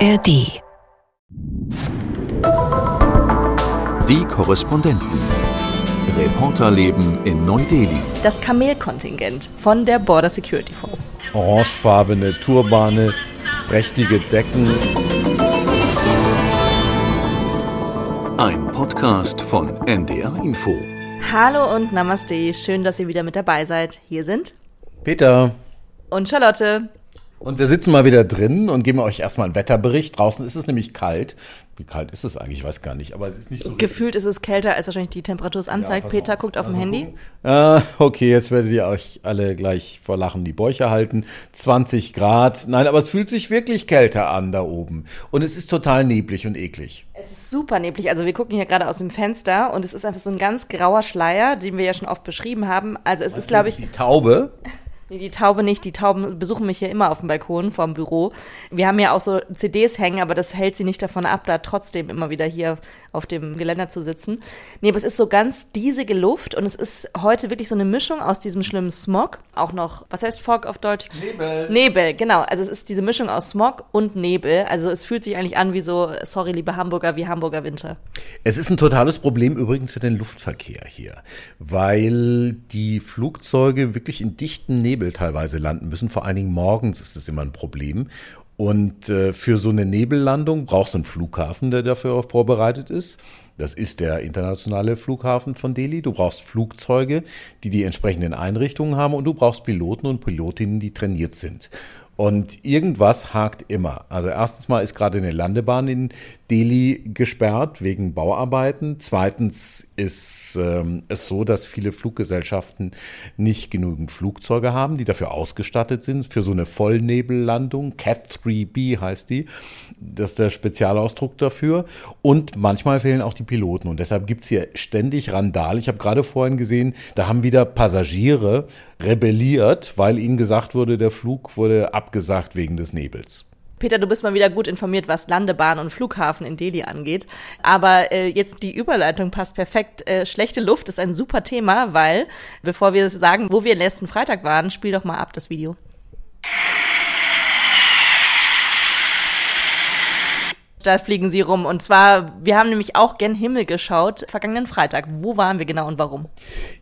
ARD. Die Korrespondenten. Reporter leben in Neu-Delhi. Das Kamelkontingent von der Border Security Force. Orangefarbene Turbane, prächtige Decken. Ein Podcast von NDR Info. Hallo und Namaste, schön, dass ihr wieder mit dabei seid. Hier sind Peter und Charlotte. Und wir sitzen mal wieder drin und geben euch erstmal einen Wetterbericht. Draußen ist es nämlich kalt. Wie kalt ist es eigentlich? Ich weiß gar nicht, aber es ist nicht so. Gefühlt ist es kälter, als wahrscheinlich die Temperatur es anzeigt. Ja, Peter guckt auf dem Handy. Okay, jetzt werdet ihr euch alle gleich vor Lachen die Bäuche halten. 20 Grad. Nein, aber es fühlt sich wirklich kälter an da oben. Und es ist total neblig und eklig. Es ist super neblig. Also wir gucken hier gerade aus dem Fenster und es ist einfach so ein ganz grauer Schleier, den wir ja schon oft beschrieben haben. Also es ist, glaube ich, die Taube. Nee, die Taube nicht. Die Tauben besuchen mich hier immer auf dem Balkon vorm Büro. Wir haben ja auch so CDs hängen, aber das hält sie nicht davon ab, da trotzdem immer wieder hier auf dem Geländer zu sitzen. Nee, aber es ist so ganz diesige Luft und es ist heute wirklich so eine Mischung aus diesem schlimmen Smog. Auch noch, was heißt Fog auf Deutsch? Nebel. Nebel, genau. Also es ist diese Mischung aus Smog und Nebel. Also es fühlt sich eigentlich an wie so, sorry, liebe Hamburger, wie Hamburger Winter. Es ist ein totales Problem übrigens für den Luftverkehr hier, weil die Flugzeuge wirklich in dichten Nebel teilweise landen müssen. Vor allen Dingen morgens ist das immer ein Problem. Und für so eine Nebellandung brauchst du einen Flughafen, der dafür vorbereitet ist. Das ist der internationale Flughafen von Delhi. Du brauchst Flugzeuge, die die entsprechenden Einrichtungen haben. Und du brauchst Piloten und Pilotinnen, die trainiert sind. Und irgendwas hakt immer. Also erstens mal ist gerade eine Landebahn in Delhi gesperrt wegen Bauarbeiten. Zweitens ist es so, dass viele Fluggesellschaften nicht genügend Flugzeuge haben, die dafür ausgestattet sind, für so eine Vollnebellandung. Cat 3B heißt die. Das ist der Spezialausdruck dafür. Und manchmal fehlen auch die Piloten. Und deshalb gibt's hier ständig Randale. Ich habe gerade vorhin gesehen, da haben wieder Passagiere rebelliert, weil ihnen gesagt wurde, der Flug wurde abgesagt wegen des Nebels. Peter, du bist mal wieder gut informiert, was Landebahn und Flughafen in Delhi angeht. Aber jetzt die Überleitung passt perfekt. Schlechte Luft ist ein super Thema, weil, bevor wir sagen, wo wir letzten Freitag waren, spiel doch mal ab das Video. Da fliegen sie rum. Und zwar, wir haben nämlich auch gen Himmel geschaut, vergangenen Freitag. Wo waren wir genau und warum?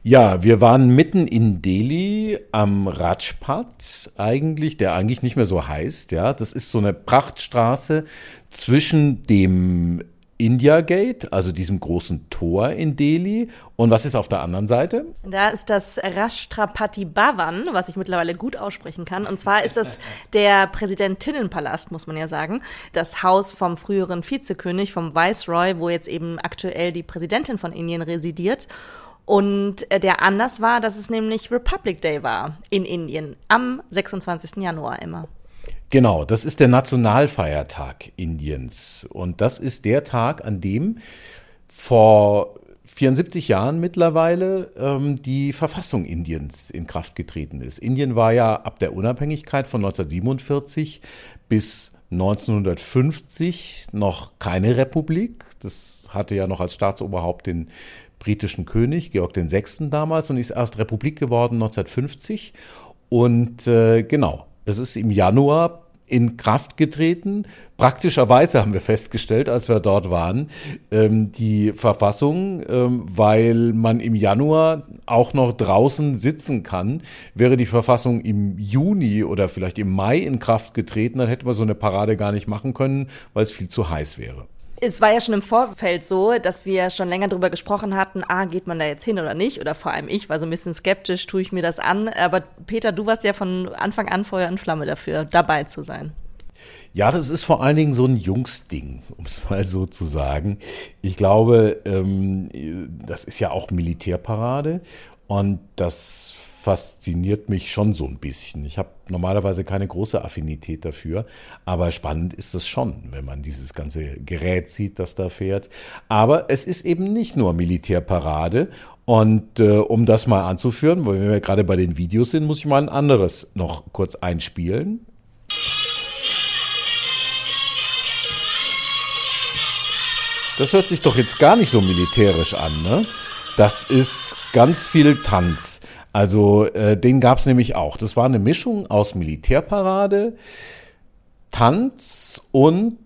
Ja, wir waren mitten in Delhi am Rajpath eigentlich, der eigentlich nicht mehr so heißt. Ja, das ist so eine Prachtstraße zwischen dem India Gate, also diesem großen Tor in Delhi. Und was ist auf der anderen Seite? Da ist das Rashtrapati Bhavan, was ich mittlerweile gut aussprechen kann. Und zwar ist das der Präsidentinnenpalast, muss man ja sagen. Das Haus vom früheren Vizekönig, vom Viceroy, wo jetzt eben aktuell die Präsidentin von Indien residiert. Und der Anlass war, dass es nämlich Republic Day war in Indien am 26. Januar immer. Genau, das ist der Nationalfeiertag Indiens und das ist der Tag, an dem vor 74 Jahren mittlerweile die Verfassung Indiens in Kraft getreten ist. Indien war ja ab der Unabhängigkeit von 1947 bis 1950 noch keine Republik. Das hatte ja noch als Staatsoberhaupt den britischen König, Georg VI. Damals und ist erst Republik geworden 1950 und genau. Es ist im Januar in Kraft getreten. Praktischerweise haben wir festgestellt, als wir dort waren, die Verfassung, weil man im Januar auch noch draußen sitzen kann. Wäre die Verfassung im Juni oder vielleicht im Mai in Kraft getreten, dann hätte man so eine Parade gar nicht machen können, weil es viel zu heiß wäre. Es war ja schon im Vorfeld so, dass wir schon länger drüber gesprochen hatten, geht man da jetzt hin oder nicht? Oder vor allem ich war so ein bisschen skeptisch, tue ich mir das an? Aber Peter, du warst ja von Anfang an Feuer und Flamme dafür, dabei zu sein. Ja, das ist vor allen Dingen so ein Jungsding, um es mal so zu sagen. Ich glaube, das ist ja auch Militärparade und das fasziniert mich schon so ein bisschen. Ich habe normalerweise keine große Affinität dafür, aber spannend ist es schon, wenn man dieses ganze Gerät sieht, das da fährt. Aber es ist eben nicht nur Militärparade und um das mal anzuführen, weil wir gerade bei den Videos sind, muss ich mal ein anderes noch kurz einspielen. Das hört sich doch jetzt gar nicht so militärisch an, ne? Das ist ganz viel Tanz. Also den gab es nämlich auch. Das war eine Mischung aus Militärparade, Tanz und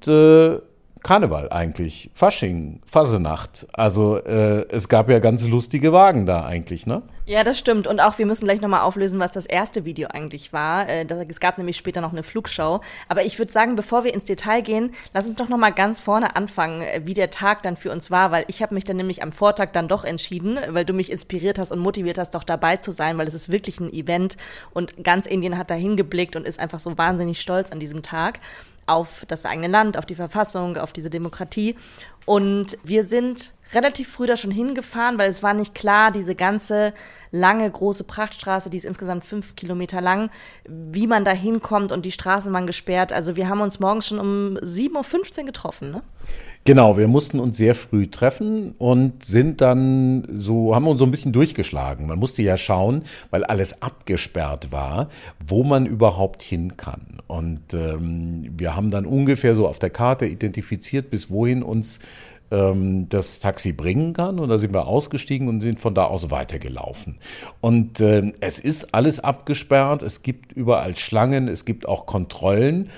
Karneval eigentlich, Fasching, Fasenacht. Also es gab ja ganz lustige Wagen da eigentlich, ne? Ja, das stimmt. Und auch, wir müssen gleich nochmal auflösen, was das erste Video eigentlich war. Es gab nämlich später noch eine Flugshow. Aber ich würde sagen, bevor wir ins Detail gehen, lass uns doch nochmal ganz vorne anfangen, wie der Tag dann für uns war. Weil ich habe mich dann nämlich am Vortag dann doch entschieden, weil du mich inspiriert hast und motiviert hast, doch dabei zu sein. Weil es ist wirklich ein Event und ganz Indien hat da hingeblickt und ist einfach so wahnsinnig stolz an diesem Tag. Auf das eigene Land, auf die Verfassung, auf diese Demokratie. Und wir sind relativ früh da schon hingefahren, weil es war nicht klar, diese ganze lange, große Prachtstraße, die ist insgesamt 5 Kilometer lang, wie man da hinkommt, und die Straßen waren gesperrt. Also wir haben uns morgens schon um 7.15 Uhr getroffen, ne? Genau, wir mussten uns sehr früh treffen und sind dann so, haben uns so ein bisschen durchgeschlagen. Man musste ja schauen, weil alles abgesperrt war, wo man überhaupt hin kann. Und wir haben dann ungefähr so auf der Karte identifiziert, bis wohin uns das Taxi bringen kann, und da sind wir ausgestiegen und sind von da aus weitergelaufen. Und es ist alles abgesperrt, es gibt überall Schlangen, es gibt auch Kontrollen.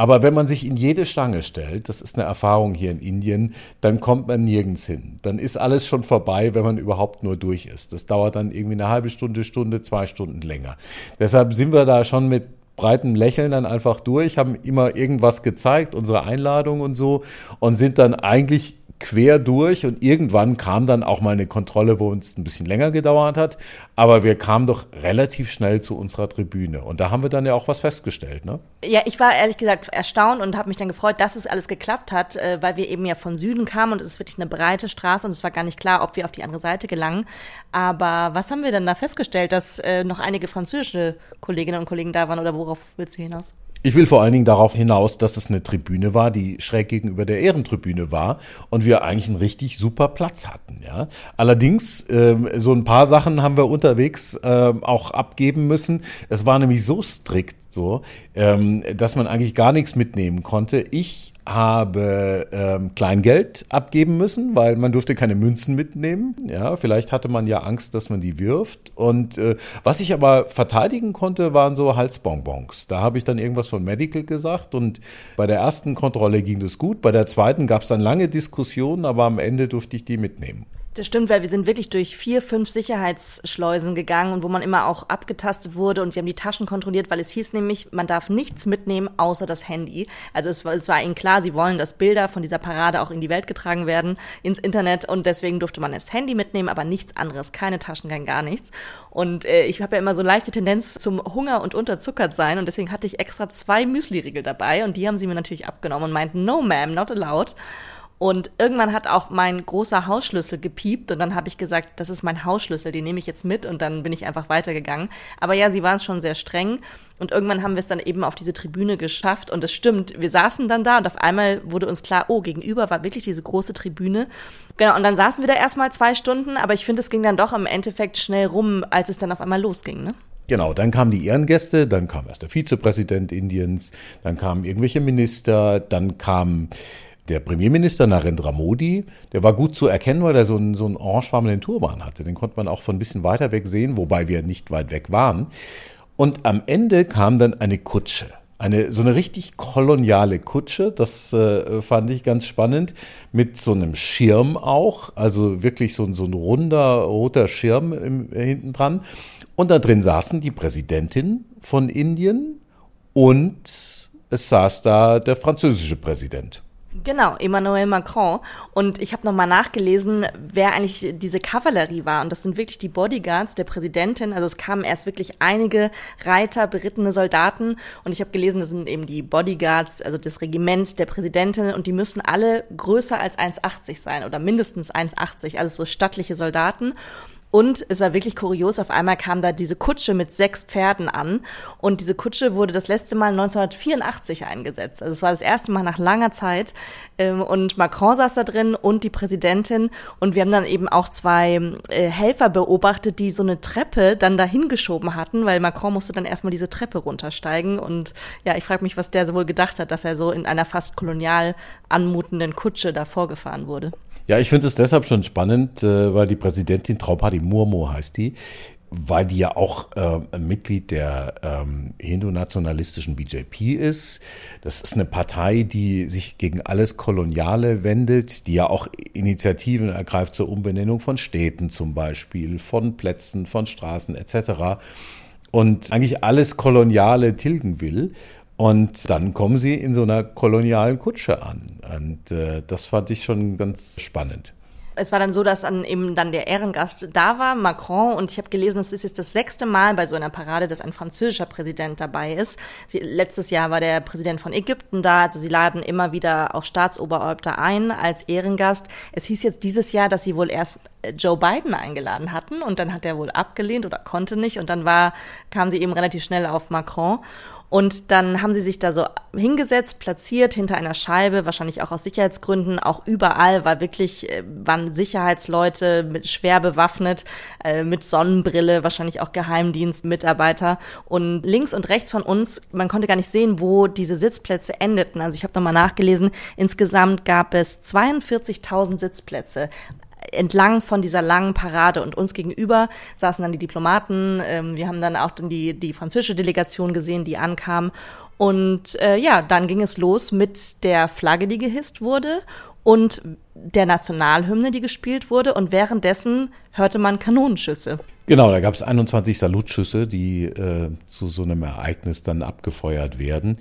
Aber wenn man sich in jede Schlange stellt, das ist eine Erfahrung hier in Indien, dann kommt man nirgends hin. Dann ist alles schon vorbei, wenn man überhaupt nur durch ist. Das dauert dann irgendwie eine halbe Stunde, Stunde, 2 Stunden länger. Deshalb sind wir da schon mit breitem Lächeln dann einfach durch, haben immer irgendwas gezeigt, unsere Einladung und so, und sind dann eigentlich quer durch, und irgendwann kam dann auch mal eine Kontrolle, wo uns ein bisschen länger gedauert hat, aber wir kamen doch relativ schnell zu unserer Tribüne, und da haben wir dann ja auch was festgestellt, ne? Ja, ich war ehrlich gesagt erstaunt und habe mich dann gefreut, dass es alles geklappt hat, weil wir eben ja von Süden kamen und es ist wirklich eine breite Straße und es war gar nicht klar, ob wir auf die andere Seite gelangen. Aber was haben wir denn da festgestellt, dass noch einige französische Kolleginnen und Kollegen da waren, oder worauf willst du hinaus? Ich will vor allen Dingen darauf hinaus, dass es eine Tribüne war, die schräg gegenüber der Ehrentribüne war, und wir eigentlich einen richtig super Platz hatten. Ja? Allerdings, so ein paar Sachen haben wir unterwegs auch abgeben müssen. Es war nämlich so strikt so, dass man eigentlich gar nichts mitnehmen konnte. Ich habe Kleingeld abgeben müssen, weil man durfte keine Münzen mitnehmen. Ja, vielleicht hatte man ja Angst, dass man die wirft. Und was ich aber verteidigen konnte, waren so Halsbonbons. Da habe ich dann irgendwas von Medical gesagt, und bei der ersten Kontrolle ging das gut. Bei der zweiten gab es dann lange Diskussionen, aber am Ende durfte ich die mitnehmen. Das stimmt, weil wir sind wirklich durch 4, 5 Sicherheitsschleusen gegangen, und wo man immer auch abgetastet wurde, und sie haben die Taschen kontrolliert, weil es hieß nämlich, man darf nichts mitnehmen außer das Handy. Also es war ihnen klar, sie wollen, dass Bilder von dieser Parade auch in die Welt getragen werden, ins Internet, und deswegen durfte man das Handy mitnehmen, aber nichts anderes, keine Taschen, kein gar nichts. Und ich habe ja immer so leichte Tendenz zum Hunger und unterzuckert sein, und deswegen hatte ich extra 2 Müsli-Riegel dabei, und die haben sie mir natürlich abgenommen und meinten, no ma'am, not allowed. Und irgendwann hat auch mein großer Hausschlüssel gepiept, und dann habe ich gesagt, das ist mein Hausschlüssel, den nehme ich jetzt mit, und dann bin ich einfach weitergegangen. Aber ja, sie waren schon sehr streng, und irgendwann haben wir es dann eben auf diese Tribüne geschafft, und es stimmt, wir saßen dann da und auf einmal wurde uns klar, oh, gegenüber war wirklich diese große Tribüne. Genau, und dann saßen wir da erstmal 2 Stunden, aber ich finde, es ging dann doch im Endeffekt schnell rum, als es dann auf einmal losging, ne? Genau, dann kamen die Ehrengäste, dann kam erst der Vizepräsident Indiens, dann kamen irgendwelche Minister, dann kam der Premierminister Narendra Modi. Der war gut zu erkennen, weil er so einen orangefarbenen Turban hatte. Den konnte man auch von ein bisschen weiter weg sehen, wobei wir nicht weit weg waren. Und am Ende kam dann eine Kutsche. So eine richtig koloniale Kutsche, das fand ich ganz spannend, mit so einem Schirm auch, also wirklich so ein runder, roter Schirm hinten dran. Und da drin saßen die Präsidentin von Indien und es saß da der französische Präsident. Genau, Emmanuel Macron. Und ich habe nochmal nachgelesen, wer eigentlich diese Kavallerie war. Und das sind wirklich die Bodyguards der Präsidentin. Also es kamen erst wirklich einige Reiter, berittene Soldaten. Und ich habe gelesen, das sind eben die Bodyguards, also das Regiment der Präsidentin. Und die müssen alle größer als 1,80 sein oder mindestens 1,80. Also so stattliche Soldaten. Und es war wirklich kurios, auf einmal kam da diese Kutsche mit 6 Pferden an, und diese Kutsche wurde das letzte Mal 1984 eingesetzt. Also es war das erste Mal nach langer Zeit, und Macron saß da drin und die Präsidentin, und wir haben dann eben auch 2 Helfer beobachtet, die so eine Treppe dann dahin geschoben hatten, weil Macron musste dann erstmal diese Treppe runtersteigen, und ja, ich frage mich, was der wohl gedacht hat, dass er so in einer fast kolonial anmutenden Kutsche da vorgefahren wurde. Ja, ich finde es deshalb schon spannend, weil die Präsidentin, Draupadi Murmu heißt die, weil die ja auch Mitglied der hindu-nationalistischen BJP ist. Das ist eine Partei, die sich gegen alles Koloniale wendet, die ja auch Initiativen ergreift zur Umbenennung von Städten zum Beispiel, von Plätzen, von Straßen etc. und eigentlich alles Koloniale tilgen will. Und dann kommen sie in so einer kolonialen Kutsche an. Und das fand ich schon ganz spannend. Es war dann so, dass eben dann der Ehrengast da war, Macron. Und ich habe gelesen, es ist jetzt das 6. Mal bei so einer Parade, dass ein französischer Präsident dabei ist. Letztes Jahr war der Präsident von Ägypten da. Also sie laden immer wieder auch Staatsoberäupter ein als Ehrengast. Es hieß jetzt dieses Jahr, dass sie wohl erst Joe Biden eingeladen hatten. Und dann hat er wohl abgelehnt oder konnte nicht. Und dann kamen sie eben relativ schnell auf Macron. Und dann haben sie sich da so hingesetzt, platziert hinter einer Scheibe, wahrscheinlich auch aus Sicherheitsgründen, auch überall waren Sicherheitsleute schwer bewaffnet, mit Sonnenbrille, wahrscheinlich auch Geheimdienstmitarbeiter. Und links und rechts von uns, man konnte gar nicht sehen, wo diese Sitzplätze endeten. Also ich habe nochmal nachgelesen, insgesamt gab es 42.000 Sitzplätze entlang von dieser langen Parade, und uns gegenüber saßen dann die Diplomaten. Wir haben dann auch die französische Delegation gesehen, die ankam, und dann ging es los mit der Flagge, die gehisst wurde, und der Nationalhymne, die gespielt wurde, und währenddessen hörte man Kanonenschüsse. Genau, da gab es 21 Salutschüsse, die zu so einem Ereignis dann abgefeuert werden.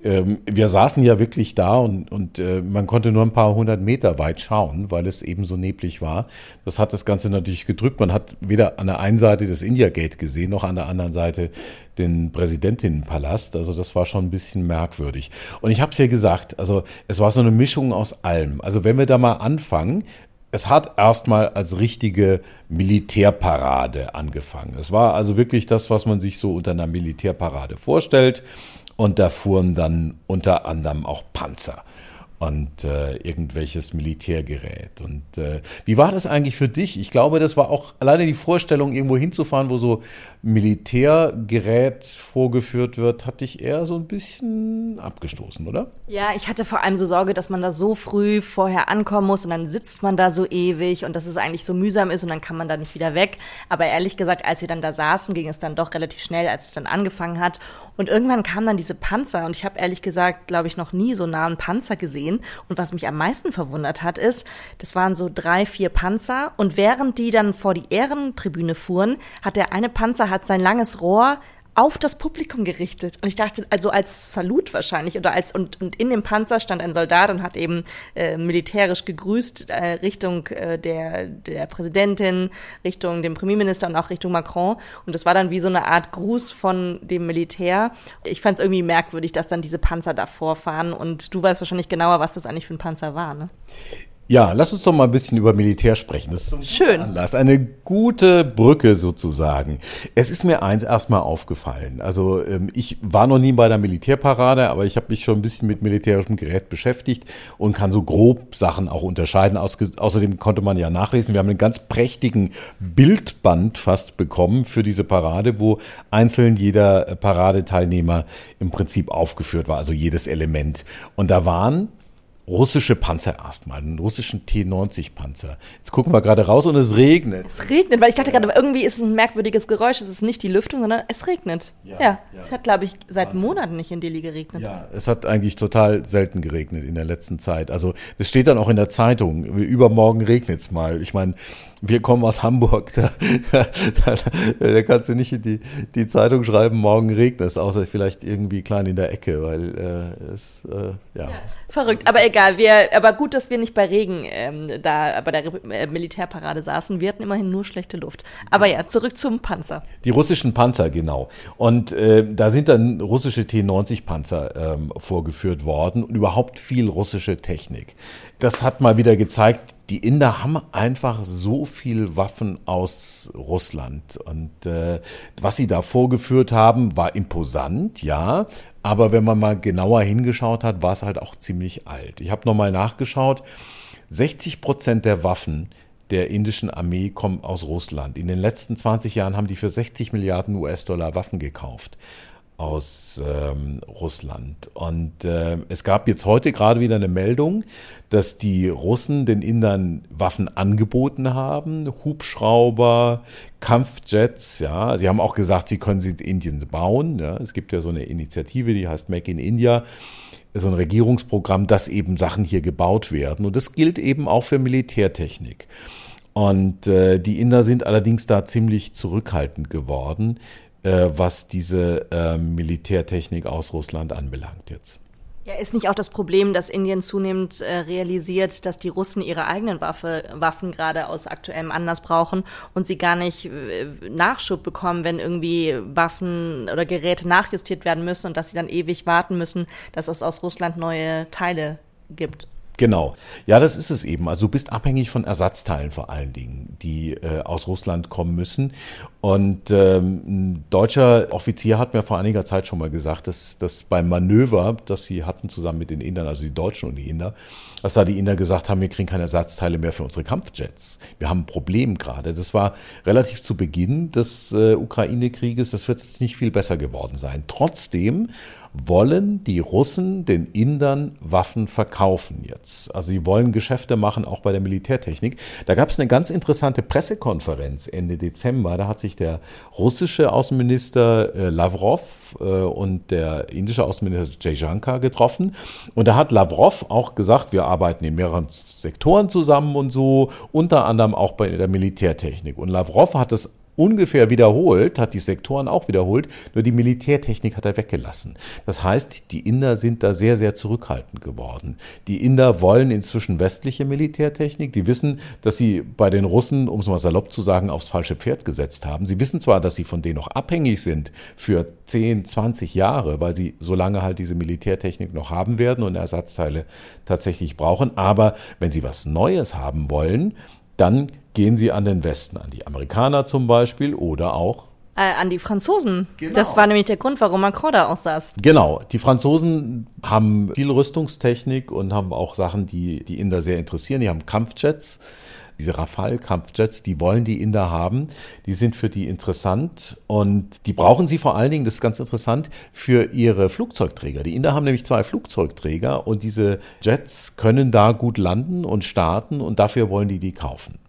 Wir saßen ja wirklich da und man konnte nur ein paar hundert Meter weit schauen, weil es eben so neblig war. Das hat das Ganze natürlich gedrückt. Man hat weder an der einen Seite das India Gate gesehen, noch an der anderen Seite den Präsidentinnenpalast. Also das war schon ein bisschen merkwürdig. Und ich habe es ja gesagt, also es war so eine Mischung aus allem. Also wenn wir da mal anfangen, es hat erstmal als richtige Militärparade angefangen. Es war also wirklich das, was man sich so unter einer Militärparade vorstellt. Und da fuhren dann unter anderem auch Panzer und irgendwelches Militärgerät. Und wie war das eigentlich für dich? Ich glaube, das war auch alleine die Vorstellung, irgendwo hinzufahren, wo so Militärgerät vorgeführt wird, hat dich eher so ein bisschen abgestoßen, oder? Ja, ich hatte vor allem so Sorge, dass man da so früh vorher ankommen muss und dann sitzt man da so ewig und dass es eigentlich so mühsam ist und dann kann man da nicht wieder weg. Aber ehrlich gesagt, als wir dann da saßen, ging es dann doch relativ schnell, als es dann angefangen hat. Und irgendwann kamen dann diese Panzer und ich habe ehrlich gesagt, glaube ich, noch nie so nah einen Panzer gesehen. Und was mich am meisten verwundert hat, ist, das waren so 3, 4 Panzer, und während die dann vor die Ehrentribüne fuhren, hat der eine Panzer hat sein langes Rohr auf das Publikum gerichtet. Und ich dachte, also als Salut wahrscheinlich, oder und in dem Panzer stand ein Soldat und hat eben militärisch gegrüßt, Richtung der Präsidentin, Richtung dem Premierminister und auch Richtung Macron. Und das war dann wie so eine Art Gruß von dem Militär. Ich fand es irgendwie merkwürdig, dass dann diese Panzer davor fahren. Und du weißt wahrscheinlich genauer, was das eigentlich für ein Panzer war, ne? Ja, lass uns doch mal ein bisschen über Militär sprechen. Das ist ein schön Anlass, eine gute Brücke sozusagen. Es ist mir eins erstmal aufgefallen. Also ich war noch nie bei einer Militärparade, aber ich habe mich schon ein bisschen mit militärischem Gerät beschäftigt und kann so grob Sachen auch unterscheiden. Außerdem konnte man ja nachlesen, wir haben einen ganz prächtigen Bildband fast bekommen für diese Parade, wo einzeln jeder Paradeteilnehmer im Prinzip aufgeführt war, also jedes Element. Und da waren russische Panzer erstmal, einen russischen T-90-Panzer. Jetzt gucken wir gerade raus und es regnet. Es regnet, weil ich dachte gerade, irgendwie ist es ein merkwürdiges Geräusch. Es ist nicht die Lüftung, sondern es regnet. Ja. Es hat, glaube ich, seit Wahnsinn. Monaten nicht in Delhi geregnet. Ja, es hat eigentlich total selten geregnet in der letzten Zeit. Also das steht dann auch in der Zeitung, übermorgen regnet es mal. Ich meine, wir kommen aus Hamburg, da kannst du nicht in die Zeitung schreiben, morgen regnet es, außer vielleicht irgendwie klein in der Ecke, weil verrückt, aber egal, aber gut, dass wir nicht bei Regen da bei der Militärparade saßen, wir hatten immerhin nur schlechte Luft. Aber ja, zurück zum Panzer. Die russischen Panzer, genau. Und da sind dann russische T-90-Panzer vorgeführt worden und überhaupt viel russische Technik. Das hat mal wieder gezeigt, die Inder haben einfach so viel Waffen aus Russland. Und was sie da vorgeführt haben, war imposant, ja. Aber wenn man mal genauer hingeschaut hat, war es halt auch ziemlich alt. Ich habe nochmal nachgeschaut, 60% der Waffen der indischen Armee kommen aus Russland. In den letzten 20 Jahren haben die für 60 Milliarden US-Dollar Waffen gekauft. aus Russland. Und es gab jetzt heute gerade wieder eine Meldung, dass die Russen den Indern Waffen angeboten haben, Hubschrauber, Kampfjets. Ja, sie haben auch gesagt, sie können sie in Indien bauen. Ja, es gibt ja so eine Initiative, die heißt Make in India, so ein Regierungsprogramm, dass eben Sachen hier gebaut werden. Und das gilt eben auch für Militärtechnik. Und die Inder sind allerdings da ziemlich zurückhaltend geworden, was diese Militärtechnik aus Russland anbelangt jetzt. Ja, ist nicht auch das Problem, dass Indien zunehmend realisiert, dass die Russen ihre eigenen Waffen gerade aus aktuellem Anlass brauchen und sie gar nicht Nachschub bekommen, wenn irgendwie Waffen oder Geräte nachjustiert werden müssen und dass sie dann ewig warten müssen, dass es aus Russland neue Teile gibt? Genau. Ja, das ist es eben. Also du bist abhängig von Ersatzteilen vor allen Dingen, die aus Russland kommen müssen. Und ein deutscher Offizier hat mir vor einiger Zeit schon mal gesagt, dass beim Manöver, das sie hatten zusammen mit den Indern, also die Deutschen und die Inder, dass da die Inder gesagt haben, wir kriegen keine Ersatzteile mehr für unsere Kampfjets. Wir haben ein Problem gerade. Das war relativ zu Beginn des Ukraine-Krieges. Das wird jetzt nicht viel besser geworden sein. Trotzdem wollen die Russen den Indern Waffen verkaufen jetzt. Also sie wollen Geschäfte machen, auch bei der Militärtechnik. Da gab es eine ganz interessante Pressekonferenz Ende Dezember. Da hat sich der russische Außenminister Lavrov und der indische Außenminister Jaishankar getroffen. Und da hat Lavrov auch gesagt, wir arbeiten in mehreren Sektoren zusammen und so, unter anderem auch bei der Militärtechnik. Und Lavrov hat das ungefähr wiederholt, hat die Sektoren auch wiederholt, nur die Militärtechnik hat er weggelassen. Das heißt, die Inder sind da sehr, sehr zurückhaltend geworden. Die Inder wollen inzwischen westliche Militärtechnik. Die wissen, dass sie bei den Russen, um es mal salopp zu sagen, aufs falsche Pferd gesetzt haben. Sie wissen zwar, dass sie von denen noch abhängig sind für 10, 20 Jahre, weil sie so lange halt diese Militärtechnik noch haben werden und Ersatzteile tatsächlich brauchen. Aber wenn sie was Neues haben wollen, dann gehen sie an den Westen, an die Amerikaner zum Beispiel oder auch an die Franzosen. Genau. Das war nämlich der Grund, warum Macron da auch saß. Genau, die Franzosen haben viel Rüstungstechnik und haben auch Sachen, die die Inder sehr interessieren. Die haben Kampfjets, diese Rafale-Kampfjets, die wollen die Inder haben. Die sind für die interessant und die brauchen sie vor allen Dingen, das ist ganz interessant, für ihre Flugzeugträger. Die Inder haben nämlich 2 Flugzeugträger und diese Jets können da gut landen und starten und dafür wollen die kaufen.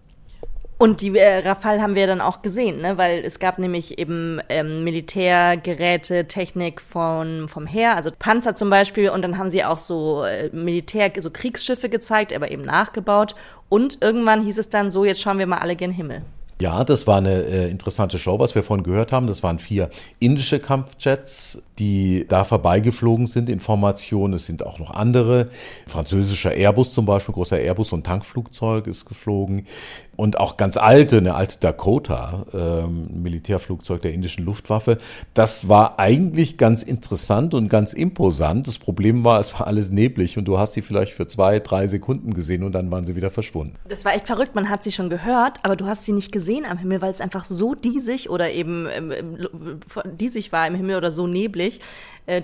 Und die Rafale haben wir dann auch gesehen, ne? Weil es gab nämlich eben Militärgeräte, Technik vom Heer, also Panzer zum Beispiel. Und dann haben sie auch so so Kriegsschiffe gezeigt, aber eben nachgebaut. Und irgendwann hieß es dann so, jetzt schauen wir mal alle gen Himmel. Ja, das war eine interessante Show, was wir vorhin gehört haben. Das waren 4 indische Kampfjets, die da vorbeigeflogen sind in Formation. Es sind auch noch andere. Französischer Airbus zum Beispiel, großer Airbus, so ein Tankflugzeug ist geflogen. Und auch ganz eine alte Dakota, Militärflugzeug der indischen Luftwaffe. Das war eigentlich ganz interessant und ganz imposant. Das Problem war, es war alles neblig und du hast sie vielleicht für 2, 3 Sekunden gesehen und dann waren sie wieder verschwunden. Das war echt verrückt. Man hat sie schon gehört, aber du hast sie nicht gesehen am Himmel, weil es einfach so diesig oder eben diesig war im Himmel oder so neblig,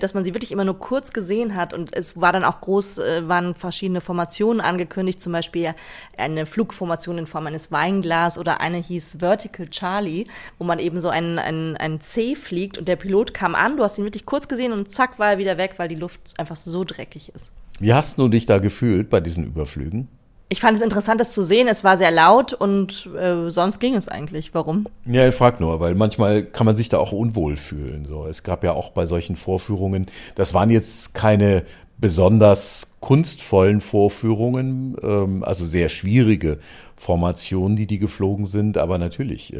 dass man sie wirklich immer nur kurz gesehen hat. Und es war dann auch groß, waren verschiedene Formationen angekündigt, zum Beispiel eine Flugformation in Form eines Weinglas oder eine hieß Vertical Charlie, wo man eben so ein C fliegt und der Pilot kam an, du hast ihn wirklich kurz gesehen und zack war er wieder weg, weil die Luft einfach so dreckig ist. Wie hast du dich da gefühlt bei diesen Überflügen? Ich fand es interessant, das zu sehen. Es war sehr laut und sonst ging es eigentlich. Warum? Ja, ich frage nur, weil manchmal kann man sich da auch unwohl fühlen. So, es gab ja auch bei solchen Vorführungen, das waren jetzt keine besonders kunstvollen Vorführungen, also sehr schwierige Formationen, die geflogen sind. Aber natürlich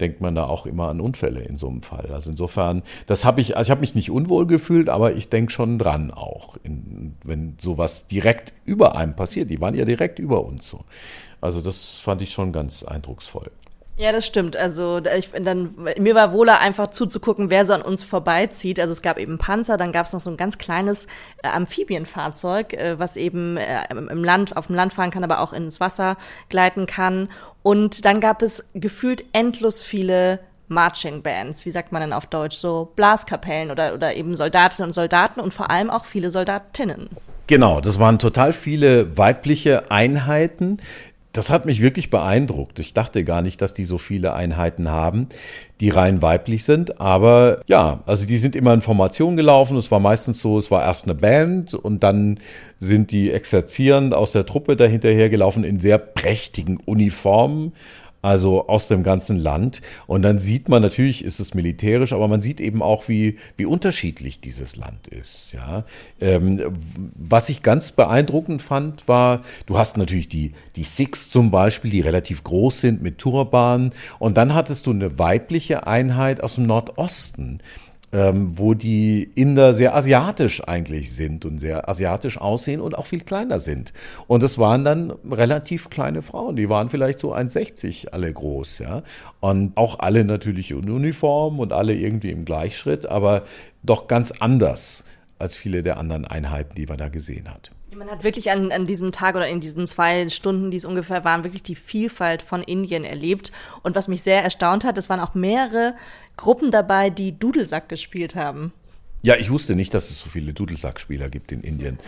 denkt man da auch immer an Unfälle in so einem Fall. Also insofern, ich habe mich nicht unwohl gefühlt, aber ich denke schon dran auch, wenn sowas direkt über einem passiert. Die waren ja direkt über uns so. Also das fand ich schon ganz eindrucksvoll. Ja, das stimmt. Also mir war wohler, einfach zuzugucken, wer so an uns vorbeizieht. Also es gab eben Panzer, dann gab es noch so ein ganz kleines Amphibienfahrzeug, was eben auf dem Land fahren kann, aber auch ins Wasser gleiten kann. Und dann gab es gefühlt endlos viele Marching Bands, wie sagt man denn auf Deutsch, so Blaskapellen oder eben Soldatinnen und Soldaten und vor allem auch viele Soldatinnen. Genau, das waren total viele weibliche Einheiten, Das hat mich wirklich beeindruckt. Ich dachte gar nicht, dass die so viele Einheiten haben, die rein weiblich sind. Aber ja, also die sind immer in Formation gelaufen. Es war meistens so, es war erst eine Band und dann sind die exerzierend aus der Truppe dahinterher gelaufen in sehr prächtigen Uniformen, also aus dem ganzen Land. Und dann sieht man, natürlich ist es militärisch, aber man sieht eben auch, wie unterschiedlich dieses Land ist. Ja. Was ich ganz beeindruckend fand, war, du hast natürlich die Sikhs zum Beispiel, die relativ groß sind mit Turbanen. Und dann hattest du eine weibliche Einheit aus dem Nordosten, wo die Inder sehr asiatisch eigentlich sind und sehr asiatisch aussehen und auch viel kleiner sind. Und das waren dann relativ kleine Frauen, die waren vielleicht so 1,60 alle groß, ja. Und auch alle natürlich in Uniform und alle irgendwie im Gleichschritt, aber doch ganz anders als viele der anderen Einheiten, die man da gesehen hat. Man hat wirklich an diesem Tag oder in diesen 2 Stunden, die es ungefähr waren, wirklich die Vielfalt von Indien erlebt. Und was mich sehr erstaunt hat, es waren auch mehrere Gruppen dabei, die Dudelsack gespielt haben. Ja, ich wusste nicht, dass es so viele Dudelsackspieler gibt in Indien.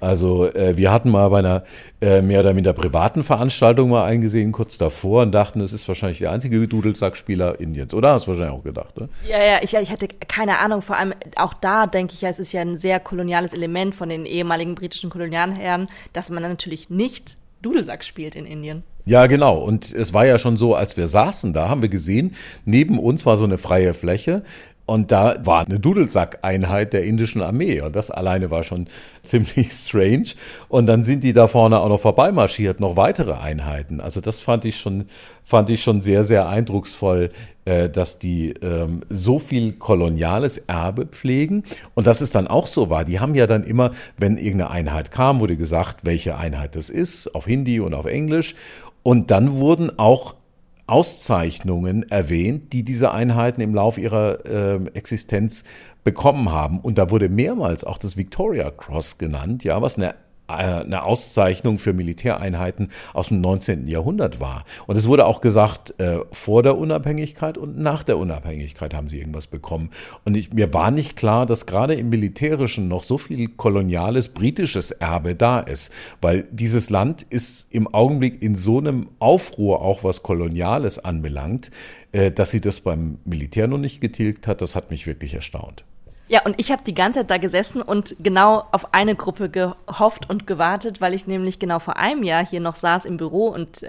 Also wir hatten mal bei einer mehr oder minder privaten Veranstaltung mal eingesehen, kurz davor, und dachten, es ist wahrscheinlich der einzige Dudelsackspieler Indiens, oder? Hast du wahrscheinlich auch gedacht, ne? Ja, ich hatte keine Ahnung. Vor allem auch da denke ich, ja, es ist ja ein sehr koloniales Element von den ehemaligen britischen Kolonialherren, dass man dann natürlich nicht Dudelsack spielt in Indien. Ja, genau. Und es war ja schon so, als wir saßen da, haben wir gesehen, neben uns war so eine freie Fläche. Und da war eine Dudelsack-Einheit der indischen Armee. Und das alleine war schon ziemlich strange. Und dann sind die da vorne auch noch vorbeimarschiert, noch weitere Einheiten. Also das fand ich schon sehr, sehr eindrucksvoll, dass die so viel koloniales Erbe pflegen. Und dass es dann auch so war. Die haben ja dann immer, wenn irgendeine Einheit kam, wurde gesagt, welche Einheit das ist, auf Hindi und auf Englisch. Und dann wurden auch Auszeichnungen erwähnt, die diese Einheiten im Lauf ihrer Existenz bekommen haben. Und da wurde mehrmals auch das Victoria Cross genannt, ja, was eine Auszeichnung für Militäreinheiten aus dem 19. Jahrhundert war. Und es wurde auch gesagt, vor der Unabhängigkeit und nach der Unabhängigkeit haben sie irgendwas bekommen. Und mir war nicht klar, dass gerade im Militärischen noch so viel koloniales britisches Erbe da ist. Weil dieses Land ist im Augenblick in so einem Aufruhr, auch was Koloniales anbelangt, dass sie das beim Militär noch nicht getilgt hat. Das hat mich wirklich erstaunt. Ja, und ich habe die ganze Zeit da gesessen und genau auf eine Gruppe gehofft und gewartet, weil ich nämlich genau vor einem Jahr hier noch saß im Büro und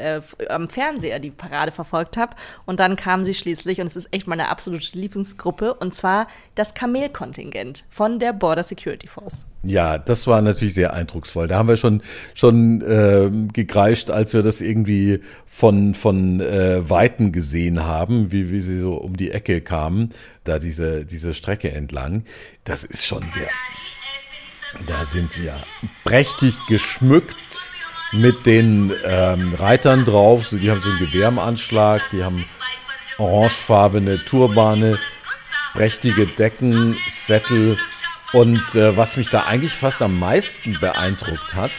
am Fernseher die Parade verfolgt habe. Und dann kamen sie schließlich, und es ist echt meine absolute Lieblingsgruppe, und zwar das Kamelkontingent von der Border Security Force. Ja, das war natürlich sehr eindrucksvoll. Da haben wir schon gekreischt, als wir das irgendwie von Weitem gesehen haben, wie sie so um die Ecke kamen, da diese Strecke entlang. Das ist schon sehr... Da sind sie ja prächtig geschmückt mit den Reitern drauf. Die haben so ein Gewehr im Anschlag, die haben orangefarbene Turbane, prächtige Decken, Sättel. Und was mich da eigentlich fast am meisten beeindruckt hat,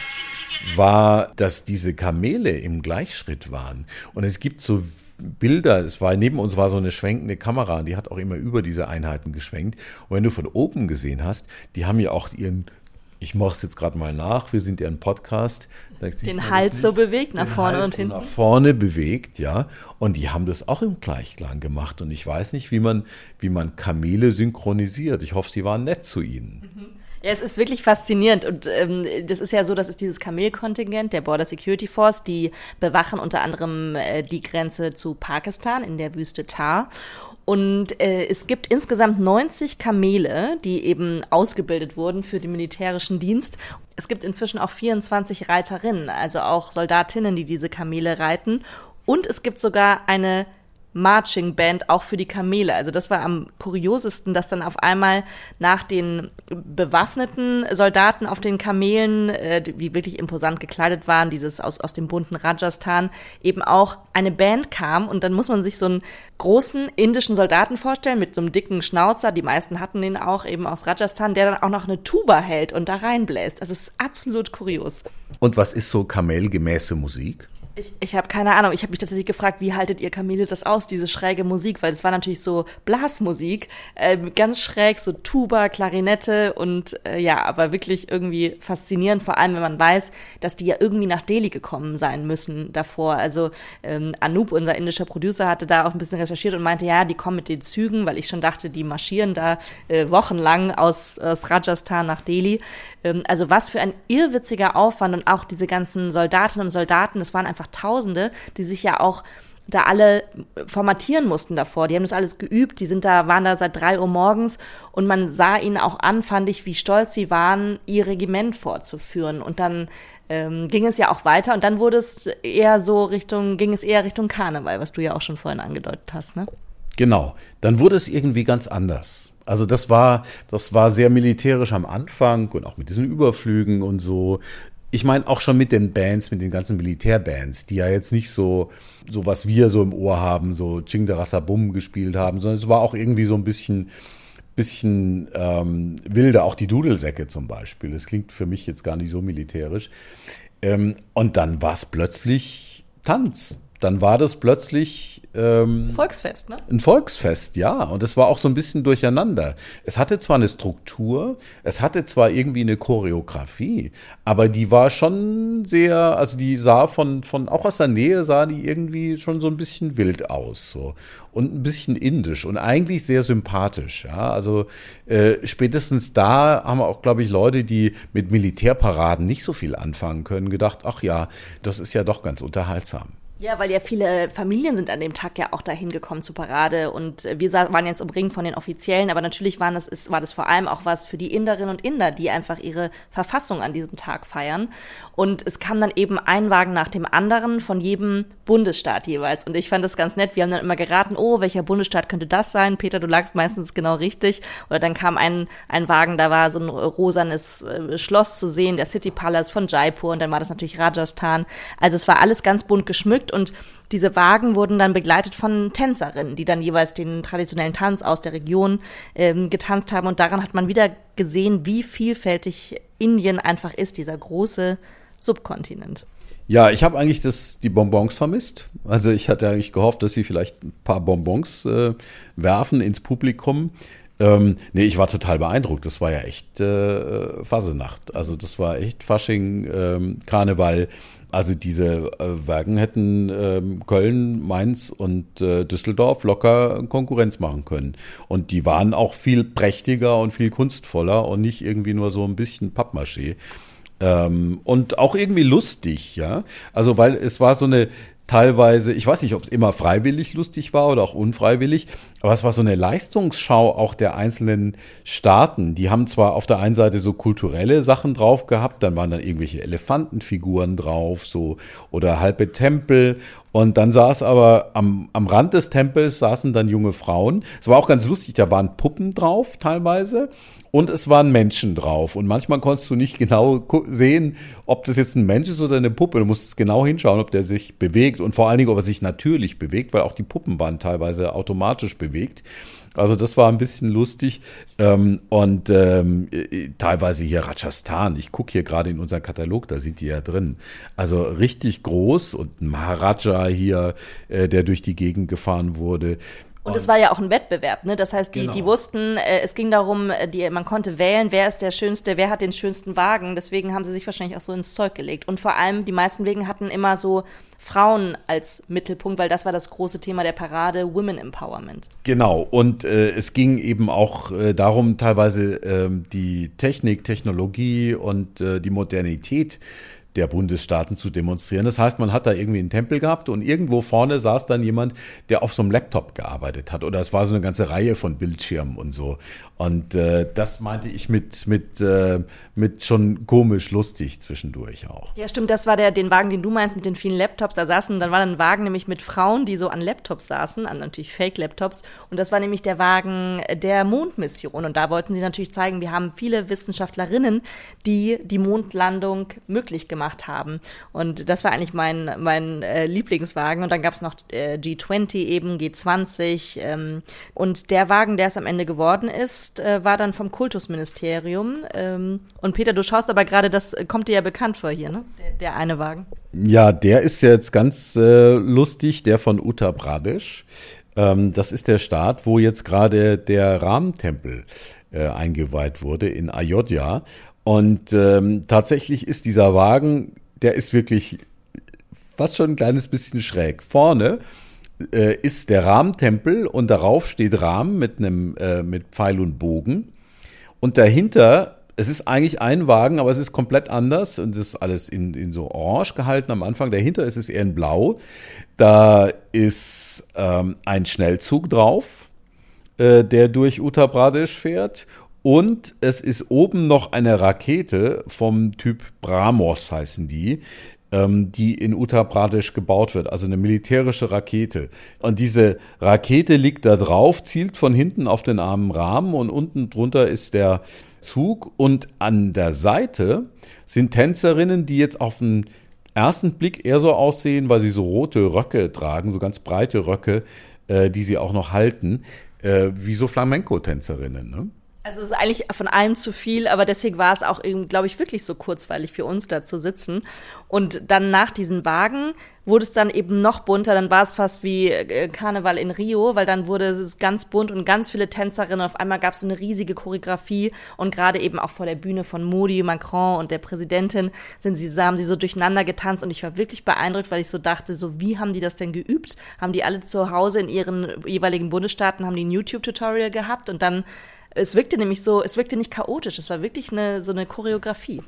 war, dass diese Kamele im Gleichschritt waren. Und es gibt so Bilder, neben uns war so eine schwenkende Kamera, und die hat auch immer über diese Einheiten geschwenkt. Und wenn du von oben gesehen hast, die haben ja auch ihren, ich mache es jetzt gerade mal nach, wir sind ja ein Podcast. Den Hals so bewegt, nach vorne und hinten. Nach vorne bewegt, ja. Und die haben das auch im Gleichklang gemacht. Und ich weiß nicht, wie man Kamele synchronisiert. Ich hoffe, sie waren nett zu ihnen. Mhm. Ja, es ist wirklich faszinierend, und das ist ja so, das ist dieses Kamelkontingent der Border Security Force, die bewachen unter anderem die Grenze zu Pakistan in der Wüste Thar. Und es gibt insgesamt 90 Kamele, die eben ausgebildet wurden für den militärischen Dienst. Es gibt inzwischen auch 24 Reiterinnen, also auch Soldatinnen, die diese Kamele reiten. Und es gibt sogar eine Marching Band auch für die Kamele. Also das war am kuriosesten, dass dann auf einmal nach den bewaffneten Soldaten auf den Kamelen, die wirklich imposant gekleidet waren, dieses aus dem bunten Rajasthan, eben auch eine Band kam. Und dann muss man sich so einen großen indischen Soldaten vorstellen mit so einem dicken Schnauzer, die meisten hatten den auch, eben aus Rajasthan, der dann auch noch eine Tuba hält und da reinbläst. Also es ist absolut kurios. Und was ist so kamelgemäße Musik? Ich habe keine Ahnung. Ich habe mich tatsächlich gefragt, wie haltet ihr Kamele das aus, diese schräge Musik? Weil es war natürlich so Blasmusik, ganz schräg, so Tuba, Klarinette und ja, aber wirklich irgendwie faszinierend, vor allem, wenn man weiß, dass die ja irgendwie nach Delhi gekommen sein müssen davor. Also Anup, unser indischer Producer, hatte da auch ein bisschen recherchiert und meinte, ja, die kommen mit den Zügen, weil ich schon dachte, die marschieren da wochenlang aus Rajasthan nach Delhi. Also was für ein irrwitziger Aufwand und auch diese ganzen Soldatinnen und Soldaten, das waren einfach Tausende, die sich ja auch da alle formatieren mussten davor. Die haben das alles geübt, die waren da seit 3 Uhr morgens und man sah ihnen auch an, fand ich, wie stolz sie waren, ihr Regiment fortzuführen. Und dann ging es ja auch weiter und dann ging es eher Richtung Karneval, was du ja auch schon vorhin angedeutet hast, ne? Genau, dann wurde es irgendwie ganz anders. Also das war sehr militärisch am Anfang und auch mit diesen Überflügen und so. Ich meine auch schon mit den Bands, mit den ganzen Militärbands, die ja jetzt nicht so was wir so im Ohr haben, so Ching-Darassa-Bum gespielt haben, sondern es war auch irgendwie so ein bisschen wilder, auch die Dudelsäcke zum Beispiel. Das klingt für mich jetzt gar nicht so militärisch. Und dann war es plötzlich Tanz. Dann war das plötzlich Volksfest, ne? Ein Volksfest, ja. Und es war auch so ein bisschen durcheinander. Es hatte zwar eine Struktur, es hatte zwar irgendwie eine Choreografie, aber die war schon sehr, also die sah von auch aus der Nähe sah die irgendwie schon so ein bisschen wild aus, so. Und ein bisschen indisch und eigentlich sehr sympathisch, ja. Also spätestens da haben auch, glaube ich, Leute, die mit Militärparaden nicht so viel anfangen können, gedacht, ach ja, das ist ja doch ganz unterhaltsam. Ja, weil ja viele Familien sind an dem Tag ja auch dahin gekommen zur Parade und wir waren jetzt umringt von den Offiziellen, aber natürlich war das vor allem auch was für die Inderinnen und Inder, die einfach ihre Verfassung an diesem Tag feiern. Und es kam dann eben ein Wagen nach dem anderen von jedem Bundesstaat jeweils und ich fand das ganz nett, wir haben dann immer geraten, oh, welcher Bundesstaat könnte das sein? Peter, du lagst meistens genau richtig. Oder dann kam ein Wagen, da war so ein rosanes Schloss zu sehen, der City Palace von Jaipur und dann war das natürlich Rajasthan. Also es war alles ganz bunt geschmückt. Und diese Wagen wurden dann begleitet von Tänzerinnen, die dann jeweils den traditionellen Tanz aus der Region getanzt haben. Und daran hat man wieder gesehen, wie vielfältig Indien einfach ist, dieser große Subkontinent. Ja, ich habe eigentlich die Bonbons vermisst. Also ich hatte eigentlich gehofft, dass sie vielleicht ein paar Bonbons werfen ins Publikum. Ich war total beeindruckt. Das war ja echt Fasenacht. Also das war echt Fasching, Karneval. Also diese Wagen hätten Köln, Mainz und Düsseldorf locker Konkurrenz machen können. Und die waren auch viel prächtiger und viel kunstvoller und nicht irgendwie nur so ein bisschen Pappmaché. Und auch irgendwie lustig, ja. Also weil es war so eine teilweise, ich weiß nicht, ob es immer freiwillig lustig war oder auch unfreiwillig, aber es war so eine Leistungsschau auch der einzelnen Staaten. Die haben zwar auf der einen Seite so kulturelle Sachen drauf gehabt, dann waren dann irgendwelche Elefantenfiguren drauf, so, oder halbe Tempel. Und dann saß aber am Rand des Tempels saßen dann junge Frauen. Es war auch ganz lustig, da waren Puppen drauf teilweise. Und es waren Menschen drauf. Und manchmal konntest du nicht genau sehen, ob das jetzt ein Mensch ist oder eine Puppe. Du musstest genau hinschauen, ob der sich bewegt und vor allen Dingen, ob er sich natürlich bewegt, weil auch die Puppen waren teilweise automatisch bewegt. Also das war ein bisschen lustig. Und teilweise hier Rajasthan. Ich gucke hier gerade in unseren Katalog, da sind die ja drin. Also richtig groß und ein Maharaja hier, der durch die Gegend gefahren wurde. Und es war ja auch ein Wettbewerb, ne? Das heißt, die wussten, es ging darum, man konnte wählen, wer ist der Schönste, wer hat den schönsten Wagen. Deswegen haben sie sich wahrscheinlich auch so ins Zeug gelegt. Und vor allem, die meisten Wegen hatten immer so Frauen als Mittelpunkt, weil das war das große Thema der Parade, Women Empowerment. Genau, und es ging eben auch darum, teilweise die Technik, Technologie und die Modernität der Bundesstaaten zu demonstrieren. Das heißt, man hat da irgendwie einen Tempel gehabt und irgendwo vorne saß dann jemand, der auf so einem Laptop gearbeitet hat. Oder es war so eine ganze Reihe von Bildschirmen und so. Und das meinte ich mit schon komisch lustig zwischendurch auch. Ja, stimmt, das war den Wagen, den du meinst, mit den vielen Laptops. Dann war ein Wagen nämlich mit Frauen, die so an Laptops saßen, an natürlich Fake-Laptops. Und das war nämlich der Wagen der Mondmission. Und da wollten sie natürlich zeigen, wir haben viele Wissenschaftlerinnen, die die Mondlandung möglich gemacht gemacht haben. Und das war eigentlich mein Lieblingswagen. Und dann gab es noch G20 eben, G20. Und der Wagen, der es am Ende geworden ist, war dann vom Kultusministerium. Und Peter, du schaust aber gerade, das kommt dir ja bekannt vor hier, ne? Der eine Wagen. Ja, der ist ja jetzt ganz lustig, der von Uttar Pradesh. Das ist der Staat, wo jetzt gerade der Ram-Tempel eingeweiht wurde in Ayodhya. Und tatsächlich ist dieser Wagen, der ist wirklich fast schon ein kleines bisschen schräg. Vorne ist der Ram-Tempel und darauf steht Ram mit Pfeil und Bogen. Und dahinter, es ist eigentlich ein Wagen, aber es ist komplett anders. Und das ist alles in so orange gehalten am Anfang. Dahinter ist es eher in blau. Da ist ein Schnellzug drauf, der durch Uttar Pradesh fährt. Und es ist oben noch eine Rakete vom Typ Brahmos, heißen die in Uttar Pradesh gebaut wird, also eine militärische Rakete. Und diese Rakete liegt da drauf, zielt von hinten auf den armen Rahmen und unten drunter ist der Zug. Und an der Seite sind Tänzerinnen, die jetzt auf den ersten Blick eher so aussehen, weil sie so rote Röcke tragen, so ganz breite Röcke, die sie auch noch halten, wie so Flamenco-Tänzerinnen, ne? Also es ist eigentlich von allem zu viel, aber deswegen war es auch, glaube ich, wirklich so kurzweilig für uns da zu sitzen. Und dann nach diesen Wagen wurde es dann eben noch bunter, dann war es fast wie Karneval in Rio, weil dann wurde es ganz bunt und ganz viele Tänzerinnen. Auf einmal gab es so eine riesige Choreografie und gerade eben auch vor der Bühne von Modi, Macron und der Präsidentin haben sie so durcheinander getanzt und ich war wirklich beeindruckt, weil ich so dachte, so wie haben die das denn geübt? Haben die alle zu Hause in ihren jeweiligen Bundesstaaten, haben die ein YouTube-Tutorial gehabt und dann es wirkte nicht chaotisch, es war wirklich so eine Choreografie.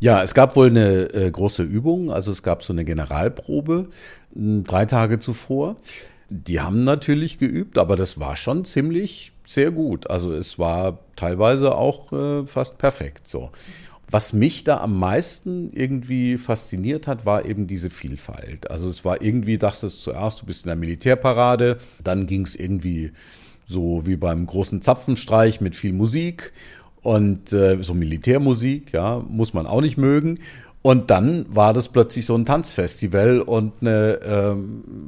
Ja, es gab wohl eine große Übung, also es gab so eine Generalprobe 3 Tage zuvor. Die haben natürlich geübt, aber das war schon ziemlich sehr gut. Also es war teilweise auch fast perfekt so. Was mich da am meisten irgendwie fasziniert hat, war eben diese Vielfalt. Also es war irgendwie, dachtest du zuerst, du bist in der Militärparade, dann ging es irgendwie so wie beim großen Zapfenstreich mit viel Musik und so Militärmusik, ja, muss man auch nicht mögen. Und dann war das plötzlich so ein Tanzfestival und eine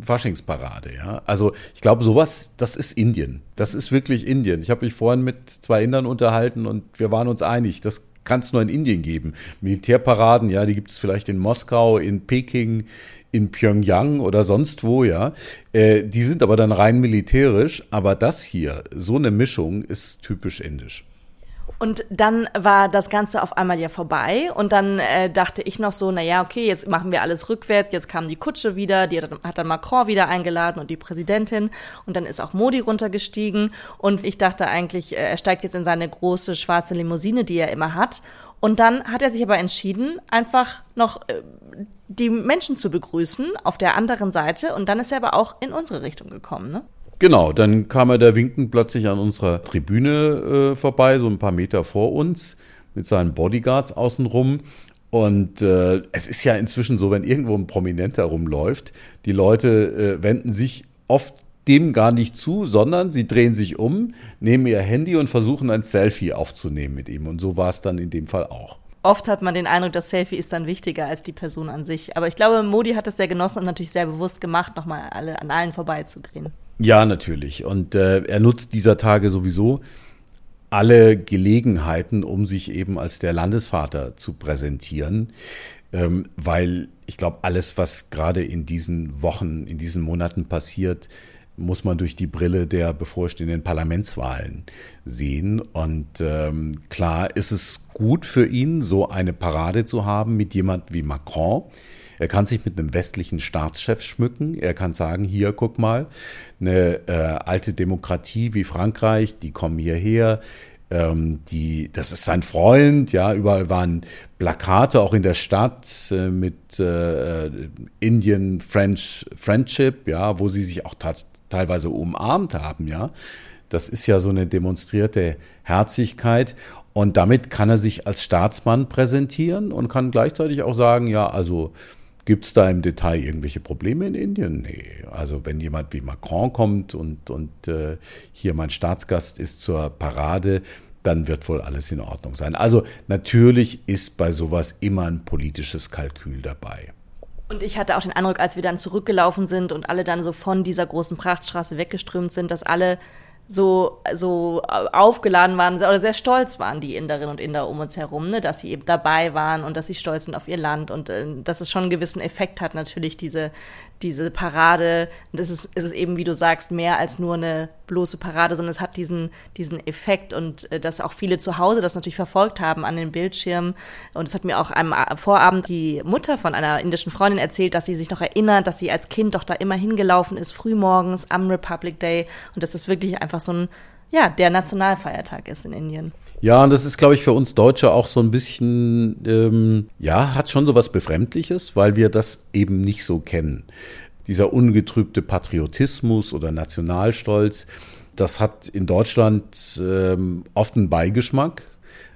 Faschingsparade, ja. Also ich glaube, sowas, das ist Indien. Das ist wirklich Indien. Ich habe mich vorhin mit 2 Indern unterhalten und wir waren uns einig, das kann es nur in Indien geben. Militärparaden, ja, die gibt es vielleicht in Moskau, in Peking, in Pyongyang oder sonst wo, ja. Die sind aber dann rein militärisch. Aber das hier, so eine Mischung, ist typisch indisch. Und dann war das Ganze auf einmal ja vorbei und dann dachte ich noch so, naja, okay, jetzt machen wir alles rückwärts, jetzt kam die Kutsche wieder, die hat dann Macron wieder eingeladen und die Präsidentin und dann ist auch Modi runtergestiegen und ich dachte eigentlich, er steigt jetzt in seine große schwarze Limousine, die er immer hat. Und dann hat er sich aber entschieden, einfach noch die Menschen zu begrüßen auf der anderen Seite und dann ist er aber auch in unsere Richtung gekommen, ne? Genau, dann kam er da winkend plötzlich an unserer Tribüne vorbei, so ein paar Meter vor uns, mit seinen Bodyguards außenrum. Und es ist ja inzwischen so, wenn irgendwo ein Prominenter rumläuft, die Leute wenden sich oft dem gar nicht zu, sondern sie drehen sich um, nehmen ihr Handy und versuchen ein Selfie aufzunehmen mit ihm. Und so war es dann in dem Fall auch. Oft hat man den Eindruck, das Selfie ist dann wichtiger als die Person an sich. Aber ich glaube, Modi hat das sehr genossen und natürlich sehr bewusst gemacht, nochmal an allen vorbeizugehen. Ja, natürlich. Und er nutzt dieser Tage sowieso alle Gelegenheiten, um sich eben als der Landesvater zu präsentieren, weil ich glaube, alles, was gerade in diesen Wochen, in diesen Monaten passiert, muss man durch die Brille der bevorstehenden Parlamentswahlen sehen. Und klar ist es gut für ihn, so eine Parade zu haben mit jemand wie Macron. Er kann sich mit einem westlichen Staatschef schmücken. Er kann sagen, hier, guck mal, eine alte Demokratie wie Frankreich, die kommen hierher. Das ist sein Freund. Ja, überall waren Plakate, auch in der Stadt mit Indian Friendship, ja, wo sie sich auch teilweise umarmt haben. Ja, das ist ja so eine demonstrierte Herzlichkeit. Und damit kann er sich als Staatsmann präsentieren und kann gleichzeitig auch sagen, ja, also gibt es da im Detail irgendwelche Probleme in Indien? Nee, also wenn jemand wie Macron kommt und hier mein Staatsgast ist zur Parade, dann wird wohl alles in Ordnung sein. Also natürlich ist bei sowas immer ein politisches Kalkül dabei. Und ich hatte auch den Eindruck, als wir dann zurückgelaufen sind und alle dann so von dieser großen Prachtstraße weggeströmt sind, dass alle so aufgeladen waren oder sehr stolz waren, die Inderinnen und Inder um uns herum, ne, dass sie eben dabei waren und dass sie stolz sind auf ihr Land und dass es schon einen gewissen Effekt hat, natürlich diese Parade. Und es ist eben, wie du sagst, mehr als nur eine bloße Parade, sondern es hat diesen Effekt und dass auch viele zu Hause das natürlich verfolgt haben an den Bildschirmen. Und es hat mir auch am Vorabend die Mutter von einer indischen Freundin erzählt, dass sie sich noch erinnert, dass sie als Kind doch da immer hingelaufen ist, frühmorgens am Republic Day und dass das wirklich einfach so ein, ja, der Nationalfeiertag ist in Indien. Ja, und das ist, glaube ich, für uns Deutsche auch so ein bisschen, hat schon so was Befremdliches, weil wir das eben nicht so kennen. Dieser ungetrübte Patriotismus oder Nationalstolz, das hat in Deutschland oft einen Beigeschmack,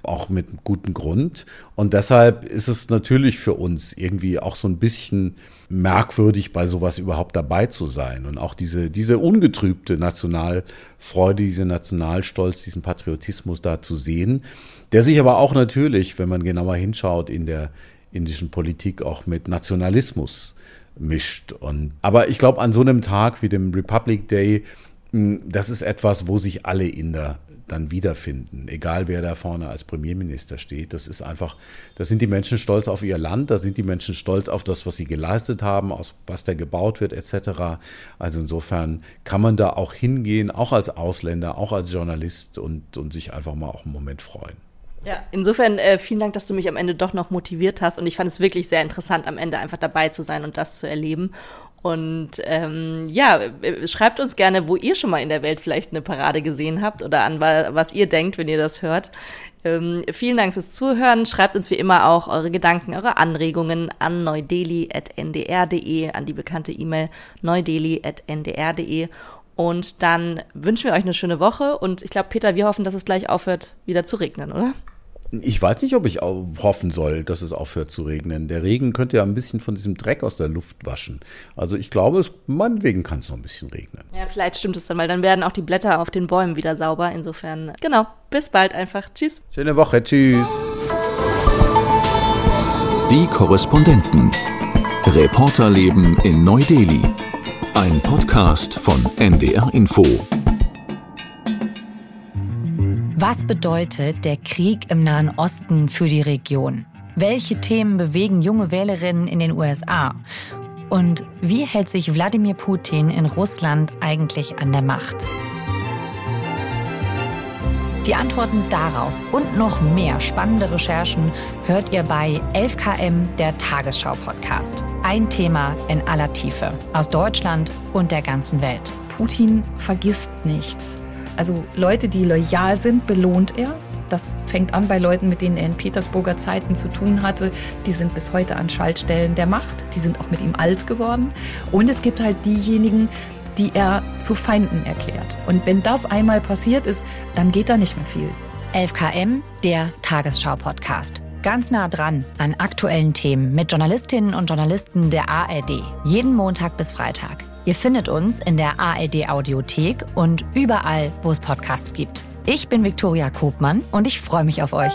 auch mit gutem Grund. Und deshalb ist es natürlich für uns irgendwie auch so ein bisschen merkwürdig, bei sowas überhaupt dabei zu sein. Und auch diese ungetrübte Nationalfreude, diesen Nationalstolz, diesen Patriotismus da zu sehen, der sich aber auch natürlich, wenn man genauer hinschaut, in der indischen Politik auch mit Nationalismus mischt. Aber ich glaube, an so einem Tag wie dem Republic Day, das ist etwas, wo sich alle Inder dann wiederfinden, egal wer da vorne als Premierminister steht. Das ist einfach, da sind die Menschen stolz auf ihr Land, da sind die Menschen stolz auf das, was sie geleistet haben, aus was da gebaut wird etc. Also insofern kann man da auch hingehen, auch als Ausländer, auch als Journalist und sich einfach mal auch einen Moment freuen. Ja, insofern vielen Dank, dass du mich am Ende doch noch motiviert hast und ich fand es wirklich sehr interessant, am Ende einfach dabei zu sein und das zu erleben. Und schreibt uns gerne, wo ihr schon mal in der Welt vielleicht eine Parade gesehen habt oder an was ihr denkt, wenn ihr das hört. Vielen Dank fürs Zuhören. Schreibt uns wie immer auch eure Gedanken, eure Anregungen an neudelhi@ndr.de, an die bekannte E-Mail neudelhi@ndr.de. Und dann wünschen wir euch eine schöne Woche. Und ich glaube, Peter, wir hoffen, dass es gleich aufhört, wieder zu regnen, oder? Ich weiß nicht, ob ich hoffen soll, dass es aufhört zu regnen. Der Regen könnte ja ein bisschen von diesem Dreck aus der Luft waschen. Also ich glaube, meinetwegen kann es noch ein bisschen regnen. Ja, vielleicht stimmt es dann, weil dann werden auch die Blätter auf den Bäumen wieder sauber. Insofern, genau, bis bald einfach. Tschüss. Schöne Woche, tschüss. Die Korrespondenten. Reporterleben in Neu-Delhi. Ein Podcast von NDR Info. Was bedeutet der Krieg im Nahen Osten für die Region? Welche Themen bewegen junge Wählerinnen in den USA? Und wie hält sich Wladimir Putin in Russland eigentlich an der Macht? Die Antworten darauf und noch mehr spannende Recherchen hört ihr bei 11KM, der Tagesschau-Podcast. Ein Thema in aller Tiefe, aus Deutschland und der ganzen Welt. Putin vergisst nichts. Also Leute, die loyal sind, belohnt er. Das fängt an bei Leuten, mit denen er in Petersburger Zeiten zu tun hatte. Die sind bis heute an Schaltstellen der Macht. Die sind auch mit ihm alt geworden. Und es gibt halt diejenigen, die er zu Feinden erklärt. Und wenn das einmal passiert ist, dann geht da nicht mehr viel. 11KM, der Tagesschau-Podcast. Ganz nah dran an aktuellen Themen mit Journalistinnen und Journalisten der ARD. Jeden Montag bis Freitag. Ihr findet uns in der ARD-Audiothek und überall, wo es Podcasts gibt. Ich bin Viktoria Kobmann und ich freue mich auf euch.